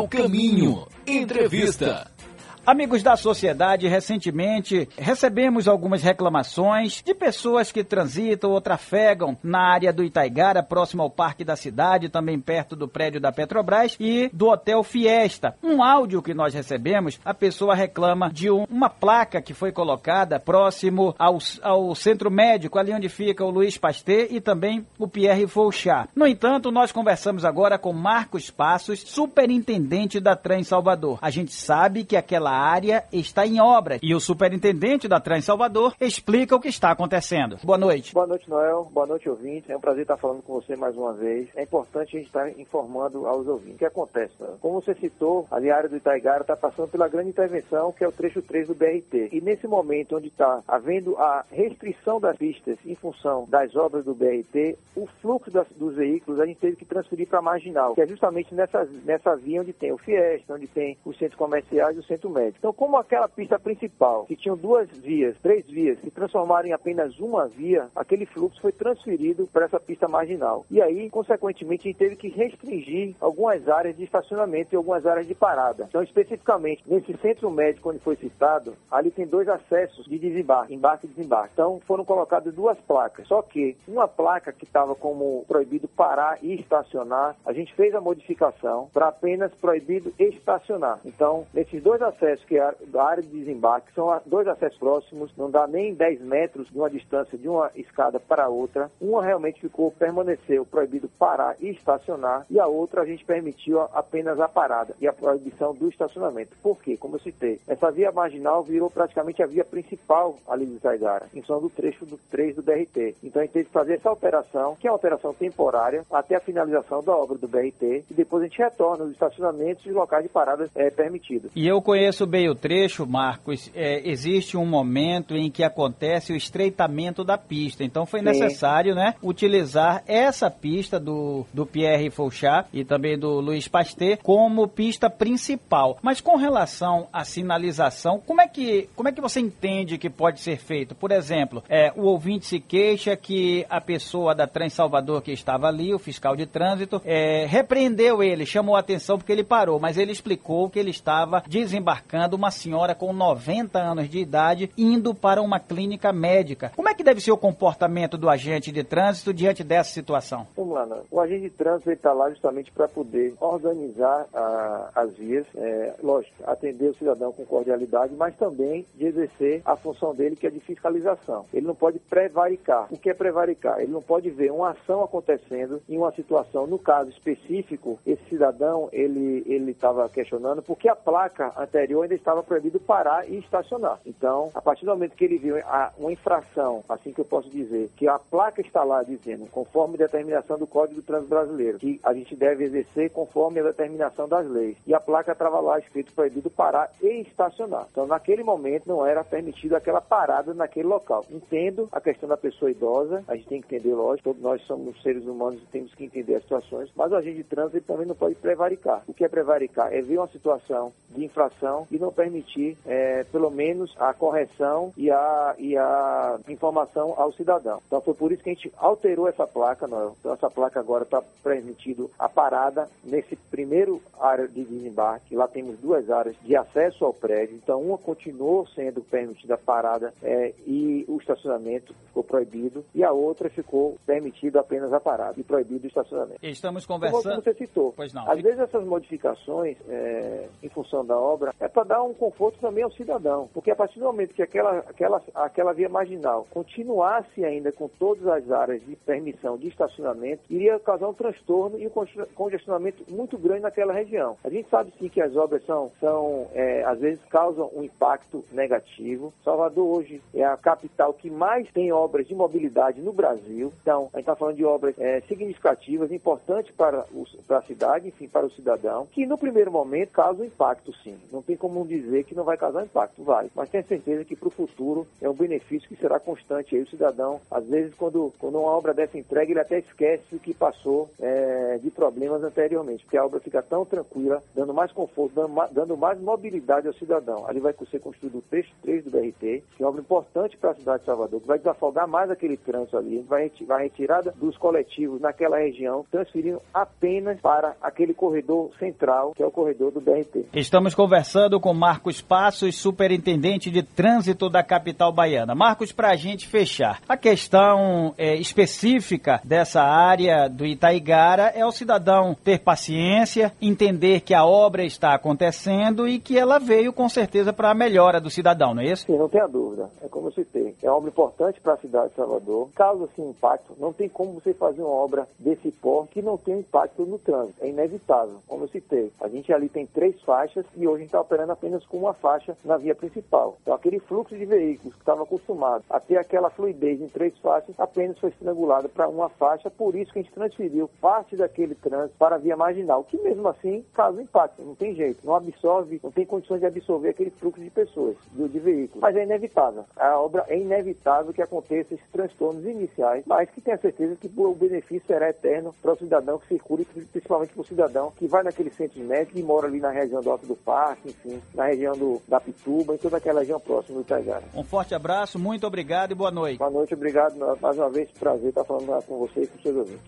o caminho. Entrevista. Amigos da sociedade, recentemente recebemos algumas reclamações de pessoas que transitam ou trafegam na área do Itaigara, próximo ao Parque da Cidade, também perto do prédio da Petrobras e do Hotel Fiesta. Um áudio que nós recebemos, a pessoa reclama de uma placa que foi colocada próximo ao centro médico, ali onde fica o Luiz Pasteur e também o Pierre Fouchard. No entanto, nós conversamos agora com Marcos Passos, superintendente da Trans Salvador. A gente sabe que aquela área está em obra e o superintendente da Trans Salvador explica o que está acontecendo. Boa noite. Boa noite, Noel. Boa noite, ouvintes. É um prazer estar falando com você mais uma vez. É importante a gente estar informando aos ouvintes. O que acontece, Noel? Como você citou, a área do Itaigara está passando pela grande intervenção, que é o trecho 3 do BRT. E nesse momento onde está havendo a restrição das pistas em função das obras do BRT, o fluxo dos veículos a gente teve que transferir para a marginal, que é justamente nessa via onde tem o Fiesta, onde tem os centros comerciais e o centro médico. Então, como aquela pista principal, que tinha três vias, se transformaram em apenas uma via, aquele fluxo foi transferido para essa pista marginal. E aí, consequentemente, a gente teve que restringir algumas áreas de estacionamento e algumas áreas de parada. Então, especificamente, nesse centro médico onde foi citado, ali tem 2 acessos de desembarque, embarque e desembarque. Então, foram colocadas 2 placas. Só que uma placa que estava como proibido parar e estacionar, a gente fez a modificação para apenas proibido estacionar. Então, nesses 2 acessos, que é a área de desembarque, são 2 acessos próximos, não dá nem 10 metros de uma distância de uma escada para outra. Uma realmente permaneceu proibido parar e estacionar, e a outra a gente permitiu apenas a parada e a proibição do estacionamento. Por quê? Como eu citei, essa via marginal virou praticamente a via principal ali do Itaigara, em função do trecho do 3 do BRT. Então a gente teve que fazer essa alteração, que é uma alteração temporária, até a finalização da obra do BRT, e depois a gente retorna os estacionamentos e locais de paradas permitidos. E eu conheço bem o trecho, Marcos. Existe um momento em que acontece o estreitamento da pista, então foi necessário, né, utilizar essa pista do Pierre Fouchard e também do Luiz Pasteur como pista principal. Mas com relação à sinalização, como é que você entende que pode ser feito? Por exemplo, o ouvinte se queixa que a pessoa da Trans Salvador que estava ali, o fiscal de trânsito, repreendeu ele, chamou a atenção porque ele parou, mas ele explicou que ele estava desembarcando uma senhora com 90 anos de idade indo para uma clínica médica. Como é que deve ser o comportamento do agente de trânsito diante dessa situação? Vamos lá, Ana. O agente de trânsito está lá justamente para poder organizar as vias, lógico, atender o cidadão com cordialidade, mas também de exercer a função dele, que é de fiscalização. Ele não pode prevaricar. O que é prevaricar? Ele não pode ver uma ação acontecendo em uma situação. No caso específico, esse cidadão, ele estava questionando porque a placa anterior ainda estava proibido parar e estacionar. Então, a partir do momento que ele viu uma infração, assim que eu posso dizer, que a placa está lá dizendo, conforme determinação do Código do Trânsito Brasileiro, que a gente deve exercer conforme a determinação das leis. E a placa estava lá escrito proibido parar e estacionar. Então, naquele momento, não era permitido aquela parada naquele local. Entendo a questão da pessoa idosa, a gente tem que entender, lógico, todos nós somos seres humanos e temos que entender as situações, mas o agente de trânsito também não pode prevaricar. O que é prevaricar? É ver uma situação de infração e não permitir, pelo menos, a correção e a informação ao cidadão. Então, foi por isso que a gente alterou essa placa. Então, essa placa agora está permitido a parada nesse primeiro área de desembarque. Lá temos 2 áreas de acesso ao prédio. Então, uma continuou sendo permitida a parada e o estacionamento ficou proibido, e a outra ficou permitido apenas a parada e proibido o estacionamento. Estamos conversando... Como você citou. Pois não. Às vezes, essas modificações, em função da obra, para dar um conforto também ao cidadão, porque a partir do momento que aquela via marginal continuasse ainda com todas as áreas de permissão de estacionamento, iria causar um transtorno e um congestionamento muito grande naquela região. A gente sabe sim que as obras às vezes causam um impacto negativo. Salvador hoje é a capital que mais tem obras de mobilidade no Brasil, então a gente está falando de obras significativas, importantes para a cidade, enfim, para o cidadão, que no primeiro momento causam impacto sim, não tem como dizer que não vai causar impacto, vai. Mas tenho certeza que para o futuro é um benefício que será constante. Aí o cidadão, às vezes, quando uma obra dessa entrega, ele até esquece o que passou de problemas anteriormente, porque a obra fica tão tranquila, dando mais conforto, dando mais mobilidade ao cidadão. Ali vai ser construído o trecho 3 do BRT, que é uma obra importante para a cidade de Salvador, que vai desafogar mais aquele trânsito ali, vai retirada dos coletivos naquela região, transferindo apenas para aquele corredor central, que é o corredor do BRT. Estamos conversando com Marcos Passos, superintendente de trânsito da capital baiana. Marcos, para a gente fechar, a questão específica dessa área do Itaigara é o cidadão ter paciência, entender que a obra está acontecendo e que ela veio com certeza para a melhora do cidadão, não é isso? Sim, não tenha dúvida. É como eu citei. É uma obra importante para a cidade de Salvador. Causa-se impacto. Não tem como você fazer uma obra desse porte que não tem impacto no trânsito. É inevitável, como eu citei. A gente ali tem 3 faixas e hoje a gente está operando apenas com uma faixa na via principal. Então aquele fluxo de veículos que estava acostumado a ter aquela fluidez em 3 faixas apenas foi estrangulado para uma faixa, por isso que a gente transferiu parte daquele trânsito para a via marginal, que mesmo assim causa impacto. Não tem jeito, não absorve, não tem condições de absorver aquele fluxo de pessoas, de veículos. Mas é inevitável. A obra é inevitável que aconteça esses transtornos iniciais, mas que tenha certeza que o benefício será eterno para o cidadão que circula, e principalmente para o cidadão que vai naquele centro médico e mora ali na região do Alto do Parque, enfim, na região da Pituba, em toda aquela região próxima do Itaigara. Um forte abraço, muito obrigado e boa noite. Boa noite, obrigado. Mais uma vez, prazer estar falando com vocês e com seus ouvintes.